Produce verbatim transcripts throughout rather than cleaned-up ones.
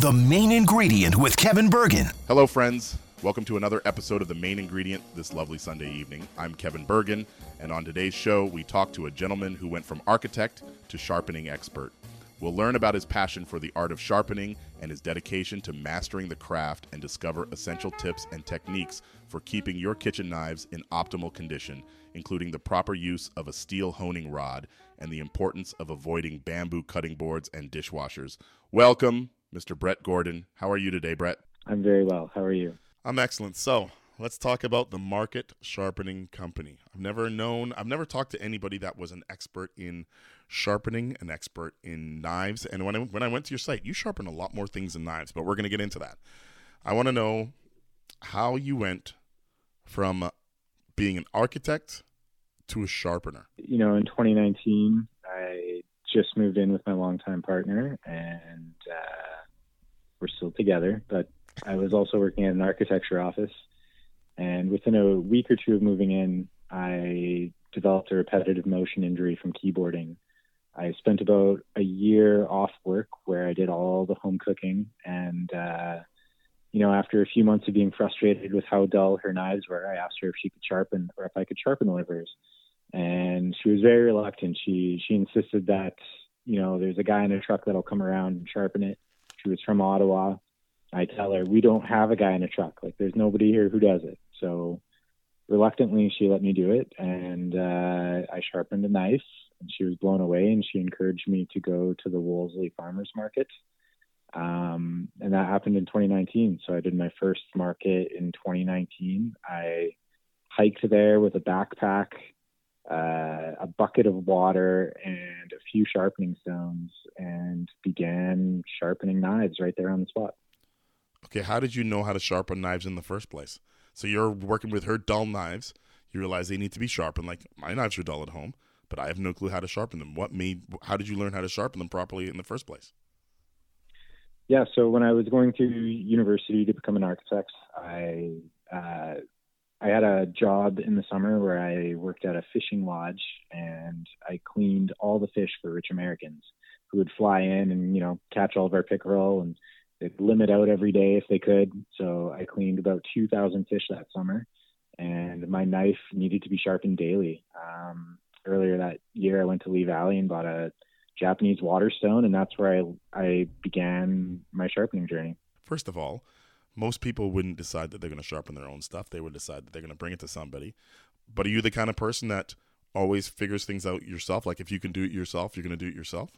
The Main Ingredient with Kevin Bergen. Hello, friends. Welcome to another episode of The Main Ingredient this lovely Sunday evening. I'm Kevin Bergen, and on today's show, we talk to a gentleman who went from architect to sharpening expert. We'll learn about his passion for the art of sharpening and his dedication to mastering the craft and discover essential tips and techniques for keeping your kitchen knives in optimal condition, including the proper use of a steel honing rod and the importance of avoiding bamboo cutting boards and dishwashers. Welcome, Mister Brett Gordon. How are you today, Brett? I'm very well. How are you? I'm excellent. So let's talk about the Market Sharpening Company. I've never known, I've never talked to anybody that was an expert in sharpening, an expert in knives. And when I, when I went to your site, you sharpen a lot more things than knives, but we're going to get into that. I want to know how you went from being an architect to a sharpener. You know, in twenty nineteen, I just moved in with my longtime partner, and uh, we're still together, but I was also working at an architecture office. And within a week or two of moving in, I developed a repetitive motion injury from keyboarding. I spent about a year off work where I did all the home cooking. And, uh, you know, after a few months of being frustrated with how dull her knives were, I asked her if she could sharpen or if I could sharpen the livers. And she was very reluctant. She she insisted that, you know, there's a guy in a truck that'll come around and sharpen it. She was from Ottawa. I tell her, we don't have a guy in a truck. Like, there's nobody here who does it. So reluctantly, she let me do it. And uh, I sharpened a knife, and she was blown away, and she encouraged me to go to the Wolseley Farmers Market. Um, and that happened in twenty nineteen. So I did my first market in twenty nineteen. I hiked there with a backpack, Uh, a bucket of water, and a few sharpening stones, and began sharpening knives right there on the spot. Okay, how did you know how to sharpen knives in the first place? So you're working with her dull knives. You realize they need to be sharpened. Like, my knives are dull at home, but I have no clue how to sharpen them. What made? How did you learn how to sharpen them properly in the first place? Yeah, so when I was going to university to become an architect, I... Uh, I had a job in the summer where I worked at a fishing lodge, and I cleaned all the fish for rich Americans who would fly in and, you know, catch all of our pickerel, and they'd limit out every day if they could. So I cleaned about two thousand fish that summer, and my knife needed to be sharpened daily. Um, earlier that year, I went to Lee Valley and bought a Japanese water stone, and that's where I, I began my sharpening journey. First of all, most people wouldn't decide that they're going to sharpen their own stuff. They would decide that they're going to bring it to somebody. But are you the kind of person that always figures things out yourself? Like, if you can do it yourself, you're going to do it yourself?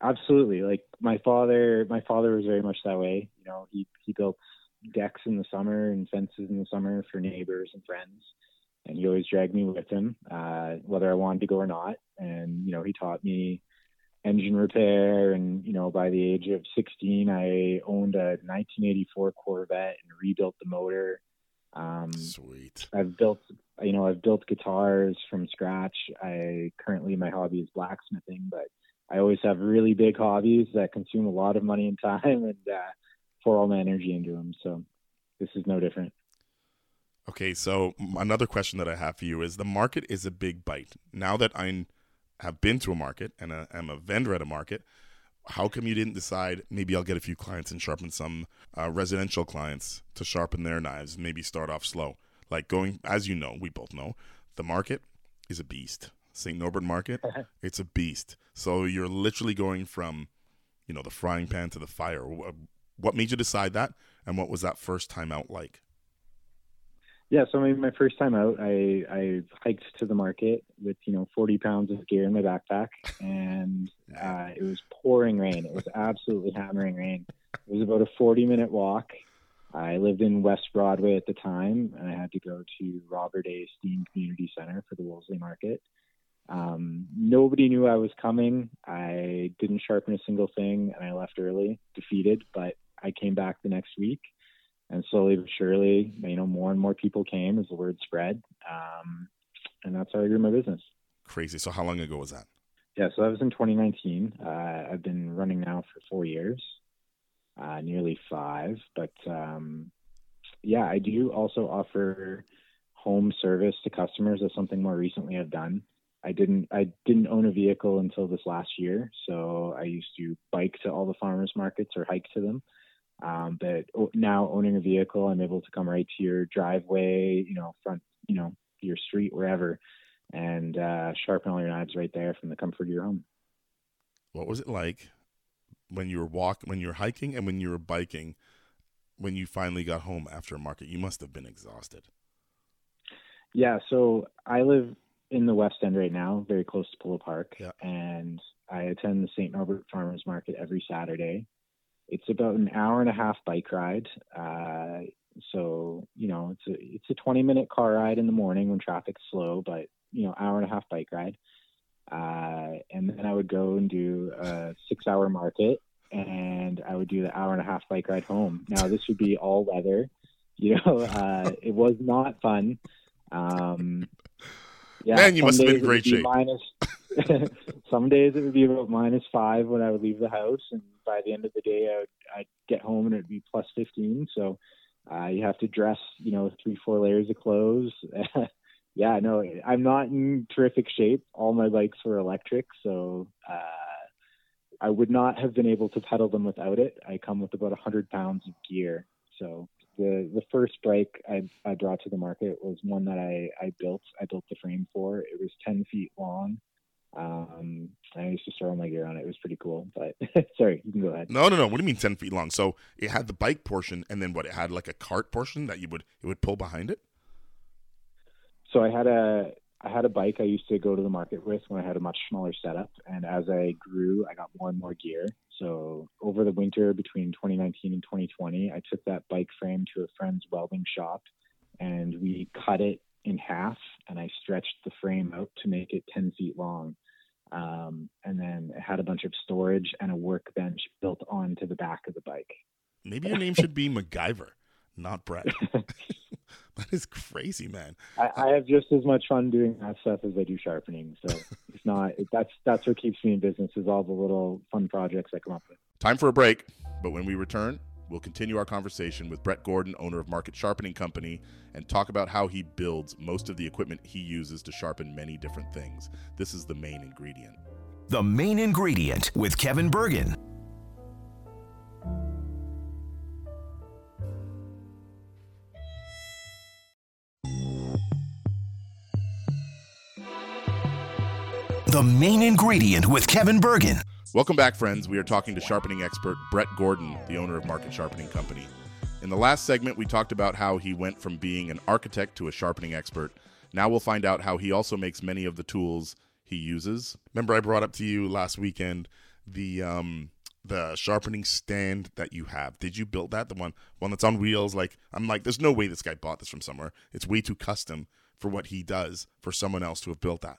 Absolutely. Like, my father, my father was very much that way. You know, he, he built decks in the summer and fences in the summer for neighbors and friends. And he always dragged me with him, uh, whether I wanted to go or not. And, you know, he taught me engine repair, and, you know, by the age of sixteen, I owned a nineteen eighty-four Corvette and rebuilt the motor. Um, Sweet. I've built, you know, I've built guitars from scratch. I currently, my hobby is blacksmithing, but I always have really big hobbies that consume a lot of money and time, and uh, pour all my energy into them. So this is no different. Okay, so another question that I have for you is, the market is a big bite. Now that I'm have been to a market and a, I'm a vendor at a market, how come you didn't decide, maybe I'll get a few clients and sharpen some uh, residential clients to sharpen their knives, maybe start off slow? Like, going, as you know, we both know, the market is a beast. Saint Norbert Market, it's a beast. So you're literally going from, you know, the frying pan to the fire. What made you decide that, and what was that first time out like? Yeah, so my, my first time out, I, I hiked to the market with, you know, forty pounds of gear in my backpack, and uh, it was pouring rain. It was absolutely hammering rain. It was about a forty-minute walk. I lived in West Broadway at the time, and I had to go to Robert A. Steen Community Center for the Wolseley Market. Um, nobody knew I was coming. I didn't sharpen a single thing, and I left early, defeated, but I came back the next week. And slowly but surely, you know, more and more people came as the word spread. Um, and that's how I grew my business. Crazy. So how long ago was that? Yeah, so that was in twenty nineteen. Uh, I've been running now for four years, uh, nearly five. But, um, yeah, I do also offer home service to customers. That's something more recently I've done. I didn't I didn't own a vehicle until this last year, so I used to bike to all the farmers markets or hike to them. Um, but now owning a vehicle, I'm able to come right to your driveway, you know, front, you know, your street, wherever, and uh, sharpen all your knives right there from the comfort of your home. What was it like when you were walk, when you were hiking and when you were biking, when you finally got home after a market? You must have been exhausted. Yeah, so I live in the West End right now, very close to Polo Park, yeah. and I attend the Saint Norbert Farmers Market every Saturday. It's about an hour and a half bike ride. Uh, so, you know, it's a, it's a twenty minute car ride in the morning when traffic's slow, but, you know, hour and a half bike ride. Uh, and then I would go and do a six hour market, and I would do the hour and a half bike ride home. Now this would be all weather, you know, uh, it was not fun. Um, yeah, Man, you must have been in great shape. Minus, some days it would be about minus five when I would leave the house, and by the end of the day, I would, I'd get home and it'd be plus fifteen. So uh, you have to dress, you know, three, four layers of clothes. yeah, no, I'm not in terrific shape. All my bikes were electric, so uh, I would not have been able to pedal them without it. I come with about one hundred pounds of gear. So the the first bike I, I brought to the market was one that I, I built. I built the frame for. It was ten feet long. Um, I used to store all my gear on it. It was pretty cool, but sorry, you can go ahead. No, no, no. What do you mean ten feet long? So it had the bike portion, and then what? It had like a cart portion that you would, it would pull behind it. So I had a, I had a bike I used to go to the market with when I had a much smaller setup. And as I grew, I got more and more gear. So over the winter between twenty nineteen and twenty twenty, I took that bike frame to a friend's welding shop, and we cut it in half, and I stretched the frame out to make it ten feet long. Um, and then it had a bunch of storage and a workbench built onto the back of the bike. Maybe your name should be MacGyver, not Brett. That is crazy, man. I, I have just as much fun doing that stuff as I do sharpening. So it's not, it, that's, that's what keeps me in business, is all the little fun projects I come up with. Time for a break. But when we return, we'll continue our conversation with Brett Gordon, owner of Market Sharpening Company, and talk about how he builds most of the equipment he uses to sharpen many different things. This is The Main Ingredient. The Main Ingredient with Kevin Bergen. The Main Ingredient with Kevin Bergen. Welcome back, friends. We are talking to sharpening expert Brett Gordon, the owner of Market Sharpening Company. In the last segment, we talked about how he went from being an architect to a sharpening expert. Now we'll find out how he also makes many of the tools he uses. Remember, I brought up to you last weekend the um, the sharpening stand that you have. Did you build that? The one one that's on wheels? Like I'm like, there's no way this guy bought this from somewhere. It's way too custom for what he does for someone else to have built that.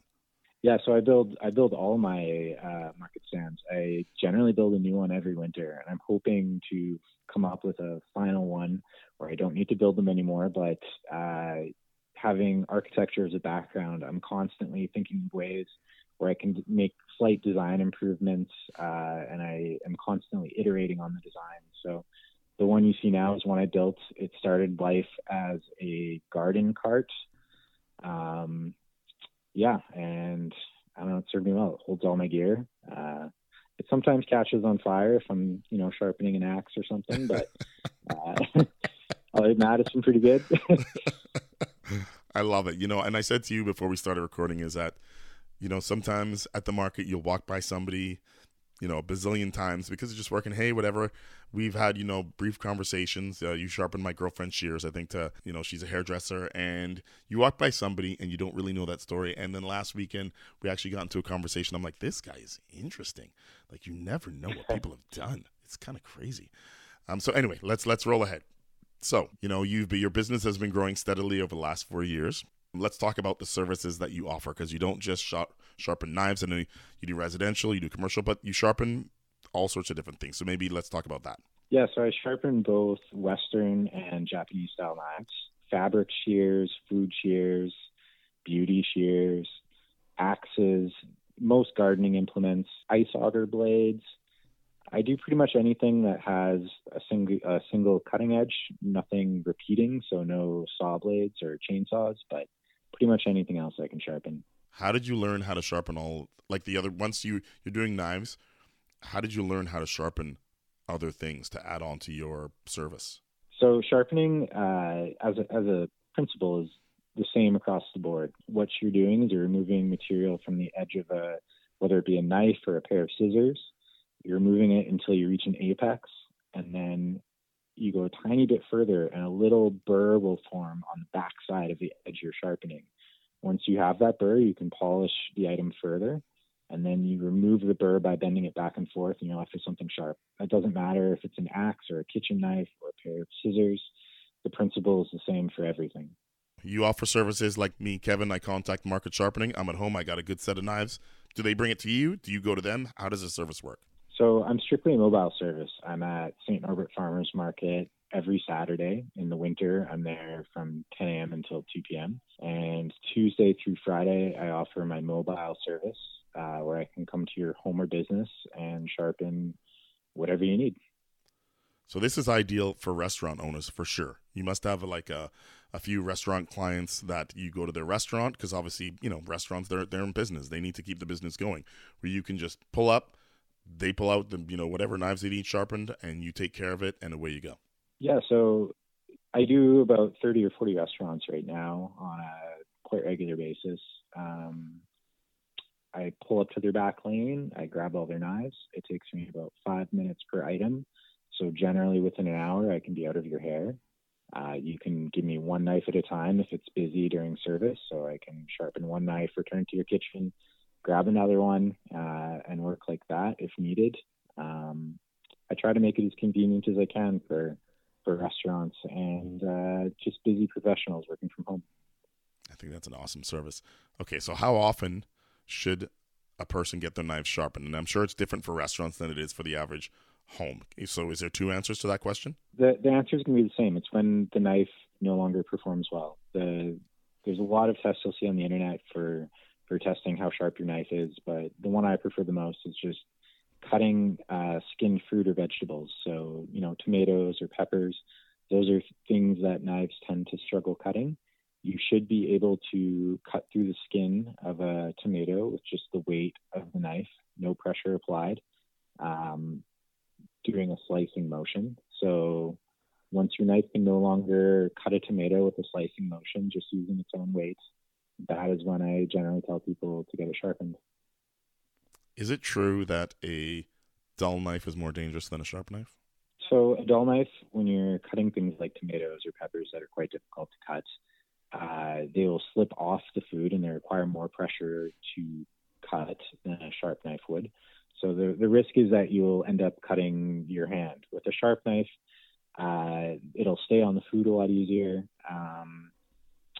Yeah, so I build I build all my uh, market stands. I generally build a new one every winter, and I'm hoping to come up with a final one where I don't need to build them anymore. But uh, having architecture as a background, I'm constantly thinking of ways where I can make slight design improvements, uh, and I am constantly iterating on the design. So the one you see now is one I built. It started life as a garden cart. Um Yeah, and I don't know, it served me well. It holds all my gear. Uh, it sometimes catches on fire if I'm, you know, sharpening an axe or something, but uh, other than that, it's been pretty good. I love it. You know, and I said to you before we started recording is that, you know, sometimes at the market you'll walk by somebody, you know, a bazillion times because they're just working, hey, whatever. We've had, you know, brief conversations. Uh, you sharpen my girlfriend's shears, I think, to, you know, she's a hairdresser. And you walk by somebody and you don't really know that story. And then last weekend, we actually got into a conversation. I'm like, this guy is interesting. Like, you never know what people have done. It's kind of crazy. Um. So anyway, let's let's roll ahead. So, you know, you've been, your business has been growing steadily over the last four years. Let's talk about the services that you offer, because you don't just shop, sharpen knives. And you do residential, you do commercial, but you sharpen all sorts of different things. So maybe let's talk about that. Yeah, so I sharpen both Western and Japanese style knives, fabric shears, food shears, beauty shears, axes, most gardening implements, ice auger blades. I do pretty much anything that has a single a single cutting edge, nothing repeating, so no saw blades or chainsaws, but pretty much anything else I can sharpen. how did you learn how to sharpen all, like the other, once you, you're doing knives, how did you learn how to sharpen other things to add on to your service? So sharpening uh, as a, as a principle is the same across the board. What you're doing is you're removing material from the edge of a, whether it be a knife or a pair of scissors. You're moving it until you reach an apex, and then you go a tiny bit further and a little burr will form on the backside of the edge you're sharpening. Once you have that burr, you can polish the item further, and then you remove the burr by bending it back and forth, and you're left with something sharp. It doesn't matter if it's an axe or a kitchen knife or a pair of scissors. The principle is the same for everything. You offer services like me, Kevin. I contact Market Sharpening. I'm at home. I got a good set of knives. Do they bring it to you? Do you go to them? How does the service work? So I'm strictly a mobile service. I'm at Saint Norbert Farmers Market every Saturday. In the winter, I'm there from ten a.m. until two p.m. And Tuesday through Friday, I offer my mobile service uh, where I can come to your home or business and sharpen whatever you need. So this is ideal for restaurant owners for sure. You must have like a, a few restaurant clients that you go to their restaurant because obviously, you know, restaurants, they're, they're in business. They need to keep the business going, where you can just pull up, they pull out the, you know, whatever knives they need sharpened, and you take care of it, and away you go. Yeah, so I do about thirty or forty restaurants right now on a quite regular basis. Um, I pull up to their back lane. I grab all their knives. It takes me about five minutes per item. So generally within an hour, I can be out of your hair. Uh, you can give me one knife at a time if it's busy during service. So I can sharpen one knife, return to your kitchen, grab another one, uh, and work like that if needed. Um, I try to make it as convenient as I can for for restaurants and uh, just busy professionals working from home. I think that's an awesome service. Okay, so how often should a person get their knives sharpened? And I'm sure it's different for restaurants than it is for the average home. So is there two answers to that question? The, the answer is going to be the same. It's when the knife no longer performs well. The, there's a lot of tests you'll see on the internet for, for testing how sharp your knife is, but the one I prefer the most is just cutting uh, skinned fruit or vegetables. So, you know, tomatoes or peppers, those are things that knives tend to struggle cutting. You should be able to cut through the skin of a tomato with just the weight of the knife, no pressure applied, um, doing a slicing motion. So once your knife can no longer cut a tomato with a slicing motion, just using its own weight, that is when I generally tell people to get it sharpened. Is it true that a dull knife is more dangerous than a sharp knife? So a dull knife, when you're cutting things like tomatoes or peppers that are quite difficult to cut, uh, they will slip off the food and they require more pressure to cut than a sharp knife would. So the, the risk is that you'll end up cutting your hand. With a sharp knife, uh, it'll stay on the food a lot easier. Um,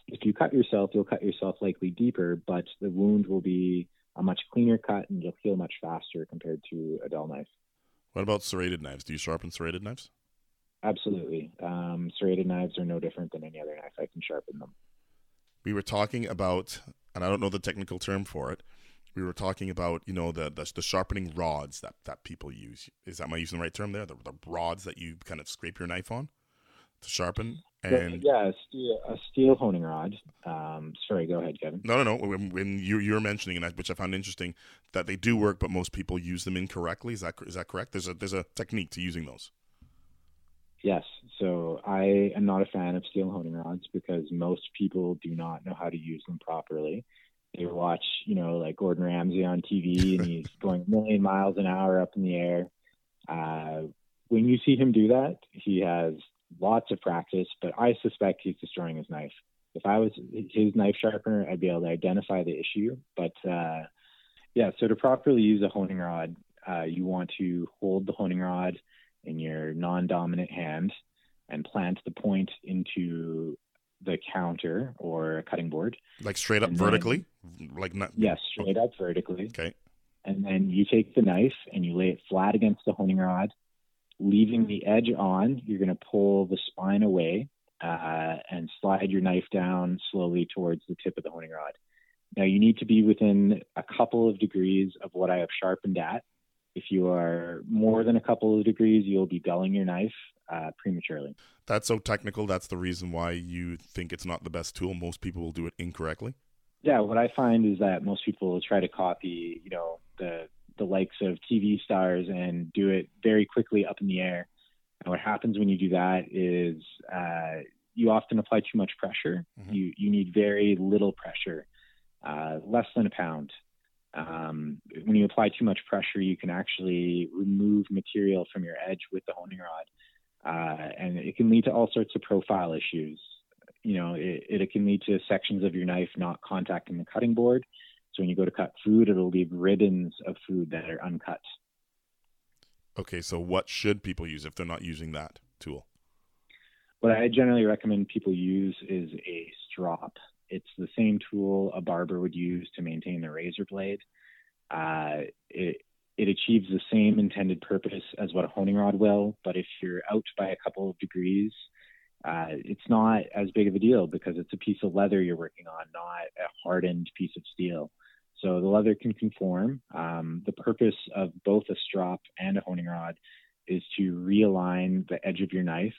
if you cut yourself, you'll cut yourself likely deeper, but the wound will be a much cleaner cut, and you'll heal much faster compared to a dull knife. What about serrated knives? Do you sharpen serrated knives? Absolutely. Um, serrated knives are no different than any other knife. I can sharpen them. We were talking about, and I don't know the technical term for it, we were talking about, you know, the the, the sharpening rods that, that people use. Is that, am I using the right term there? The, the rods that you kind of scrape your knife on to sharpen? And yeah, a steel, a steel honing rod. Um, sorry, go ahead, Kevin. No, no, no. When, when you you're mentioning, and I, which I found interesting, that they do work, but most people use them incorrectly. Is that is that correct? There's a there's a technique to using those. Yes. So I am not a fan of steel honing rods because most people do not know how to use them properly. They watch, you know, like Gordon Ramsay on T V, and he's going a million miles an hour up in the air. Uh, when you see him do that, he has lots of practice, but I suspect he's destroying his knife. If I was his knife sharpener, I'd be able to identify the issue. But uh, yeah, so to properly use a honing rod, uh, you want to hold the honing rod in your non-dominant hand and plant the point into the counter or a cutting board. Like straight up and vertically? Then, like not. Yes, yeah, straight up vertically. Okay. And then you take the knife and you lay it flat against the honing rod, leaving the edge on. You're going to pull the spine away uh, and slide your knife down slowly towards the tip of the honing rod. Now you need to be within a couple of degrees of what I have sharpened at. If you are more than a couple of degrees, you'll be dulling your knife uh, prematurely. That's so technical. That's the reason why you think it's not the best tool. Most people will do it incorrectly. Yeah, what I find is that most people try to copy, you know, the the likes of T V stars and do it very quickly up in the air. And what happens when you do that is uh, you often apply too much pressure. Mm-hmm. You you need very little pressure, uh, less than a pound. Um, when you apply too much pressure, you can actually remove material from your edge with the honing rod. Uh, and it can lead to all sorts of profile issues. You know, it, it can lead to sections of your knife not contacting the cutting board. So when you go to cut food, it'll leave ribbons of food that are uncut. Okay, so what should people use if they're not using that tool? What I generally recommend people use is a strop. It's the same tool a barber would use to maintain their razor blade. Uh, it, it achieves the same intended purpose as what a honing rod will, but if you're out by a couple of degrees, uh, it's not as big of a deal because it's a piece of leather you're working on, not a hardened piece of steel. So the leather can conform. Um, the purpose of both a strop and a honing rod is to realign the edge of your knife.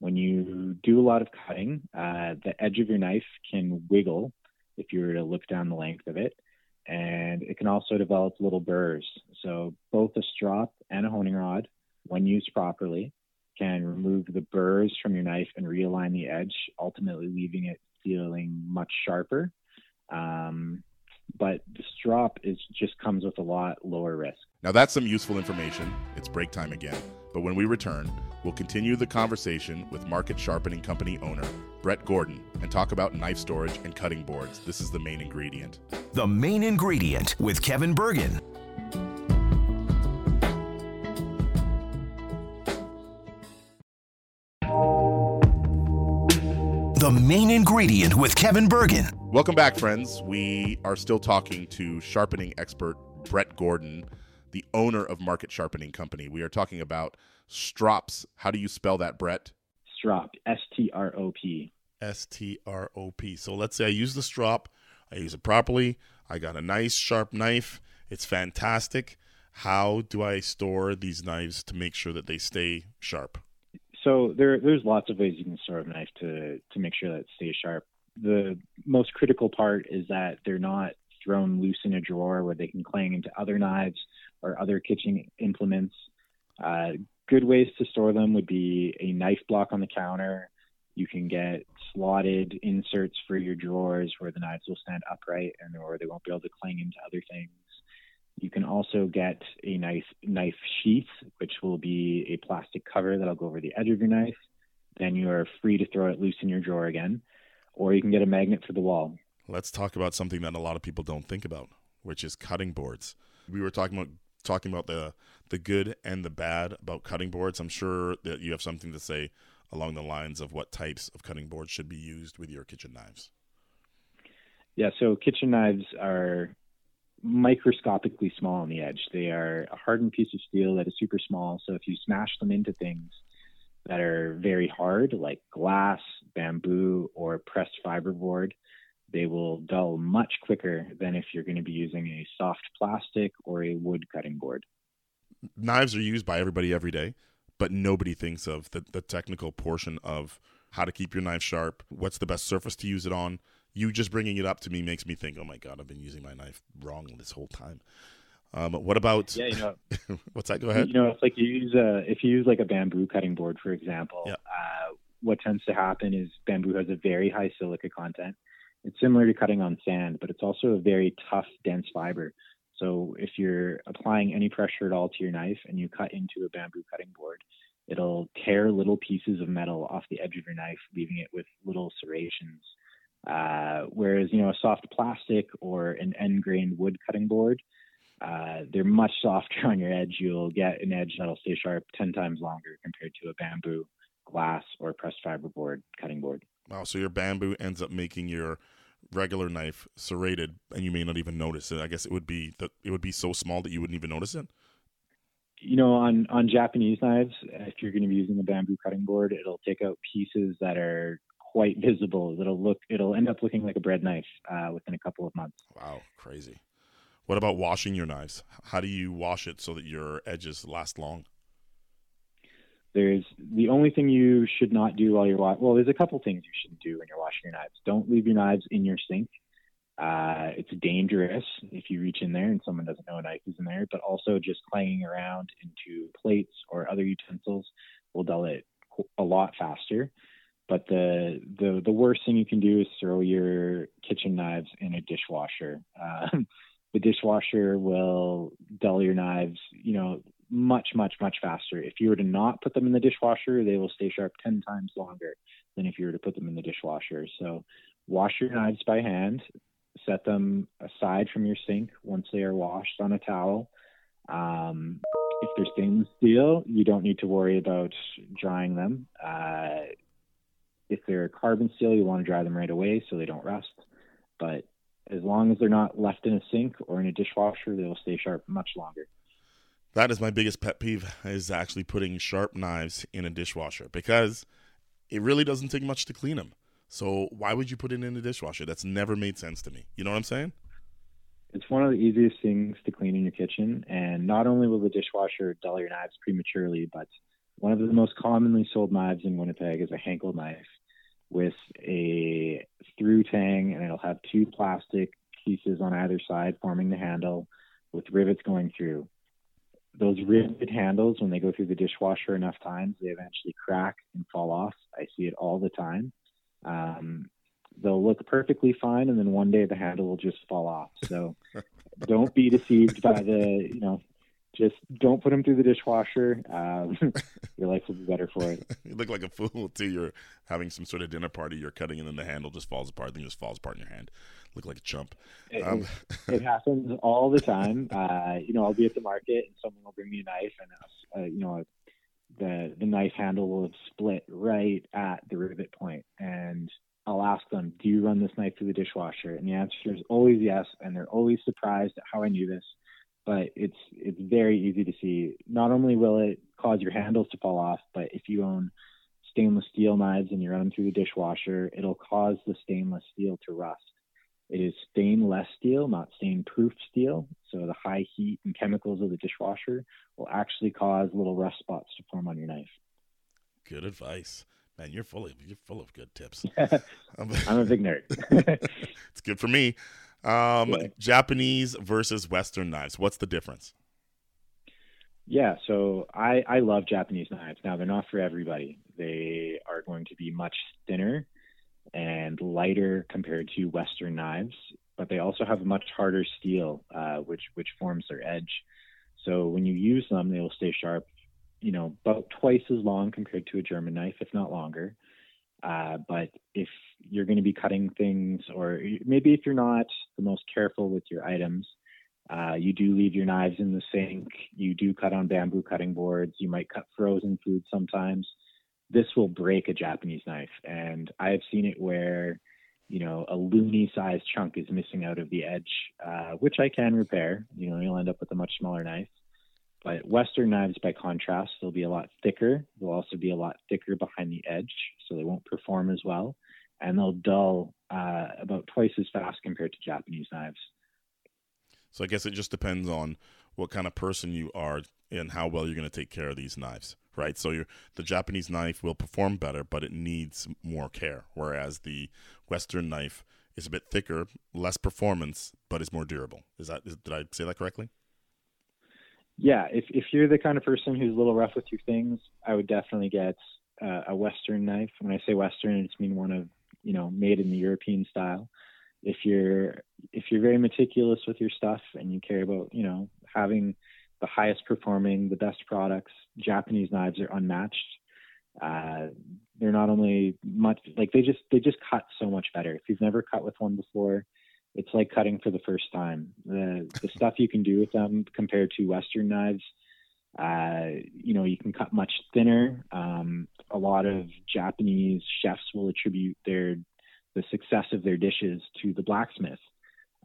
When you do a lot of cutting, uh, the edge of your knife can wiggle if you were to look down the length of it, and it can also develop little burrs. So both a strop and a honing rod, when used properly, can remove the burrs from your knife and realign the edge, ultimately leaving it feeling much sharper. Um, but the strop is just comes with a lot lower risk. Now that's some useful information. It's break time again. But when we return, we'll continue the conversation with Market Sharpening Company owner Brett Gordon and talk about knife storage and cutting boards. This is The Main Ingredient. The Main Ingredient with Kevin Bergen. The Main Ingredient with Kevin Bergen. Welcome back, friends. We are still talking to sharpening expert Brett Gordon, the owner of Market Sharpening Company. We are talking about strops. How do you spell that, Brett? Strop, S T R O P. S T R O P. So let's say I use the strop. I use it properly. I got a nice sharp knife. It's fantastic. How do I store these knives to make sure that they stay sharp? So there, there's lots of ways you can store a knife to, to make sure that it stays sharp. The most critical part is that they're not thrown loose in a drawer where they can clang into other knives or other kitchen implements. Uh, good ways to store them would be a knife block on the counter. You can get slotted inserts for your drawers where the knives will stand upright and or they won't be able to clang into other things. You can also get a nice knife sheath, which will be a plastic cover that'll go over the edge of your knife. Then you are free to throw it loose in your drawer again, or you can get a magnet for the wall. Let's talk about something that a lot of people don't think about, which is cutting boards. We were talking about talking about the the good and the bad about cutting boards. I'm sure that you have something to say along the lines of what types of cutting boards should be used with your kitchen knives. Yeah, so kitchen knives are microscopically small on the edge. They are a hardened piece of steel that is super small, so if you smash them into things that are very hard, like glass, bamboo, or pressed fiberboard, they will dull much quicker than if you're going to be using a soft plastic or a wood cutting board. Knives are used by everybody every day, but nobody thinks of the, the technical portion of how to keep your knife sharp, what's the best surface to use it on. You just bringing it up to me makes me think, oh my God, I've been using my knife wrong this whole time. Um, what about, yeah, you know, what's that? Go ahead. You know, it's like you use a, if you use like a bamboo cutting board, for example, yeah. uh, what tends to happen is bamboo has a very high silica content. It's similar to cutting on sand, but it's also a very tough, dense fiber. So if you're applying any pressure at all to your knife and you cut into a bamboo cutting board, it'll tear little pieces of metal off the edge of your knife, leaving it with little serrations. Uh, whereas, you know, a soft plastic or an end-grained wood cutting board, uh, they're much softer on your edge. You'll get an edge that'll stay sharp ten times longer compared to a bamboo, glass, or pressed fiberboard cutting board. Wow, so your bamboo ends up making your regular knife serrated, and you may not even notice it. I guess it would be the, it would be so small that you wouldn't even notice it? You know, on, on Japanese knives, if you're going to be using a bamboo cutting board, it'll take out pieces that are quite visible. It'll look, it'll end up looking like a bread knife uh, within a couple of months. Wow, crazy. What about washing your knives? How do you wash it so that your edges last long? There's the only thing you should not do while you're washing. Well, there's a couple things you shouldn't do when you're washing your knives. Don't leave your knives in your sink. Uh, it's dangerous if you reach in there and someone doesn't know a knife is in there, but also just clanging around into plates or other utensils will dull it a lot faster. But the the, the worst thing you can do is throw your kitchen knives in a dishwasher. Um, the dishwasher will dull your knives, you know, much, much, much faster. If you were to not put them in the dishwasher, they will stay sharp ten times longer than if you were to put them in the dishwasher. So wash your knives by hand. Set them aside from your sink once they are washed on a towel. Um, if they're stainless steel, you don't need to worry about drying them. Uh, if they're carbon steel, you want to dry them right away so they don't rust. But as long as they're not left in a sink or in a dishwasher, they will stay sharp much longer. That is my biggest pet peeve, is actually putting sharp knives in a dishwasher, because it really doesn't take much to clean them. So why would you put it in the dishwasher? That's never made sense to me. You know what I'm saying? It's one of the easiest things to clean in your kitchen. And not only will the dishwasher dull your knives prematurely, but one of the most commonly sold knives in Winnipeg is a Henckels knife with a through tang, and it'll have two plastic pieces on either side forming the handle with rivets going through. Those riveted handles, when they go through the dishwasher enough times, they eventually crack and fall off. I see it all the time. Um, they'll look perfectly fine, and then one day the handle will just fall off. So don't be deceived by the, you know, just don't put them through the dishwasher. Um, your life will be better for it. You look like a fool too. You're having some sort of dinner party, you're cutting, and then the handle just falls apart. Then just falls apart in your hand. Look like a chump. Um, it, it happens all the time. Uh, you know, I'll be at the market and someone will bring me a knife, and uh, you know, a, the the knife handle will have split right at the rivet point. And I'll ask them, do you run this knife through the dishwasher? And the answer is always yes. And they're always surprised at how I knew this, but it's, it's very easy to see. Not only will it cause your handles to fall off, but if you own stainless steel knives and you run them through the dishwasher, it'll cause the stainless steel to rust. It is stainless steel, not stain-proof steel. So the high heat and chemicals of the dishwasher will actually cause little rust spots to form on your knife. Good advice. Man, you're full of, you're full of good tips. I'm a big nerd. It's good for me. Um, yeah. Japanese versus Western knives. What's the difference? Yeah, so I, I love Japanese knives. Now, they're not for everybody. They are going to be much thinner and lighter compared to Western knives, but they also have a much harder steel, uh, which which forms their edge. So when you use them, they will stay sharp, you know, about twice as long compared to a German knife, if not longer. Uh, but if you're going to be cutting things, or maybe if you're not the most careful with your items, uh, you do leave your knives in the sink, you do cut on bamboo cutting boards, you might cut frozen food sometimes. This will break a Japanese knife. And I've seen it where, you know, a loony sized chunk is missing out of the edge, uh, which I can repair. You know, you'll end up with a much smaller knife. But Western knives, by contrast, they'll be a lot thicker. They'll also be a lot thicker behind the edge, so they won't perform as well. And they'll dull uh, about twice as fast compared to Japanese knives. So I guess it just depends on what kind of person you are and how well you're going to take care of these knives, right? So you're, the Japanese knife will perform better, but it needs more care, whereas the Western knife is a bit thicker, less performance, but it's more durable. Is that is, did I say that correctly? Yeah, if if you're the kind of person who's a little rough with your things, I would definitely get uh, a Western knife. When I say Western, I just mean one of, you know, made in the European style. If you're if you're very meticulous with your stuff and you care about, you know, having the highest performing, the best products, Japanese knives are unmatched. Uh, they're not only much like they just they just cut so much better. If you've never cut with one before, it's like cutting for the first time. The the stuff you can do with them compared to Western knives, uh, you know, you can cut much thinner. Um, a lot of Japanese chefs will attribute their the success of their dishes to the blacksmith.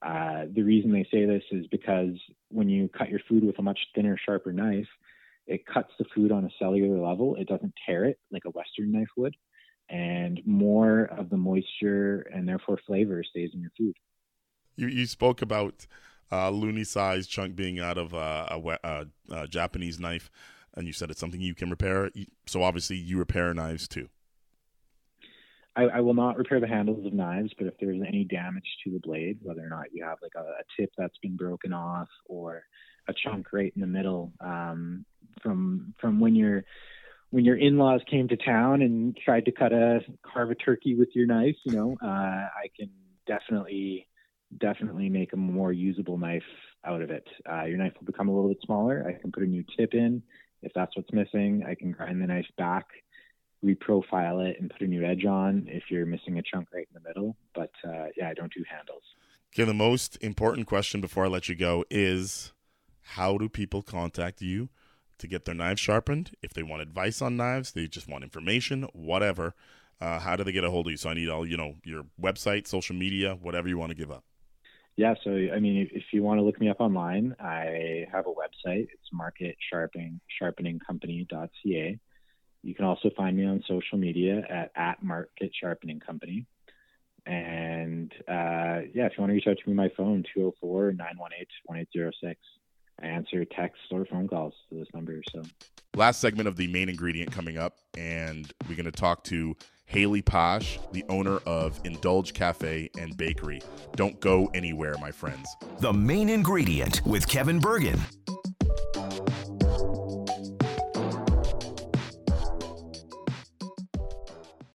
Uh, the reason they say this is because when you cut your food with a much thinner, sharper knife, it cuts the food on a cellular level. It doesn't tear it like a Western knife would. And more of the moisture and therefore flavor stays in your food. You you spoke about uh, loony-sized chunk being out of uh, a, a, a Japanese knife, and you said it's something you can repair. So obviously you repair knives too. I, I will not repair the handles of knives, but if there's any damage to the blade, whether or not you have like a, a tip that's been broken off or a chunk right in the middle, um, from from when you're when your in-laws came to town and tried to cut a carve a turkey with your knife, you know, uh, I can definitely definitely make a more usable knife out of it. Uh, your knife will become a little bit smaller. I can put a new tip in if that's what's missing. I can grind the knife back, reprofile it, and put a new edge on if you're missing a chunk right in the middle. But uh, yeah, I don't do handles. Okay, the most important question before I let you go is, how do people contact you to get their knives sharpened? If they want advice on knives, they just want information, whatever. Uh, how do they get a hold of you? So I need all, you know, your website, social media, whatever you want to give up. Yeah, so, I mean, if you want to look me up online, I have a website. It's Market Sharpening, sharpening company dot c a. You can also find me on social media at, at Market Sharpening Company. And, uh, yeah, if you want to reach out to me, my phone, two oh four, nine one eight, one eight oh six. I answer text or phone calls to this number. So, last segment of the main ingredient coming up, and we're going to talk to Haley Posh, the owner of Indulge Cafe and Bakery. Don't go anywhere, my friends. The Main Ingredient with Kevin Bergen.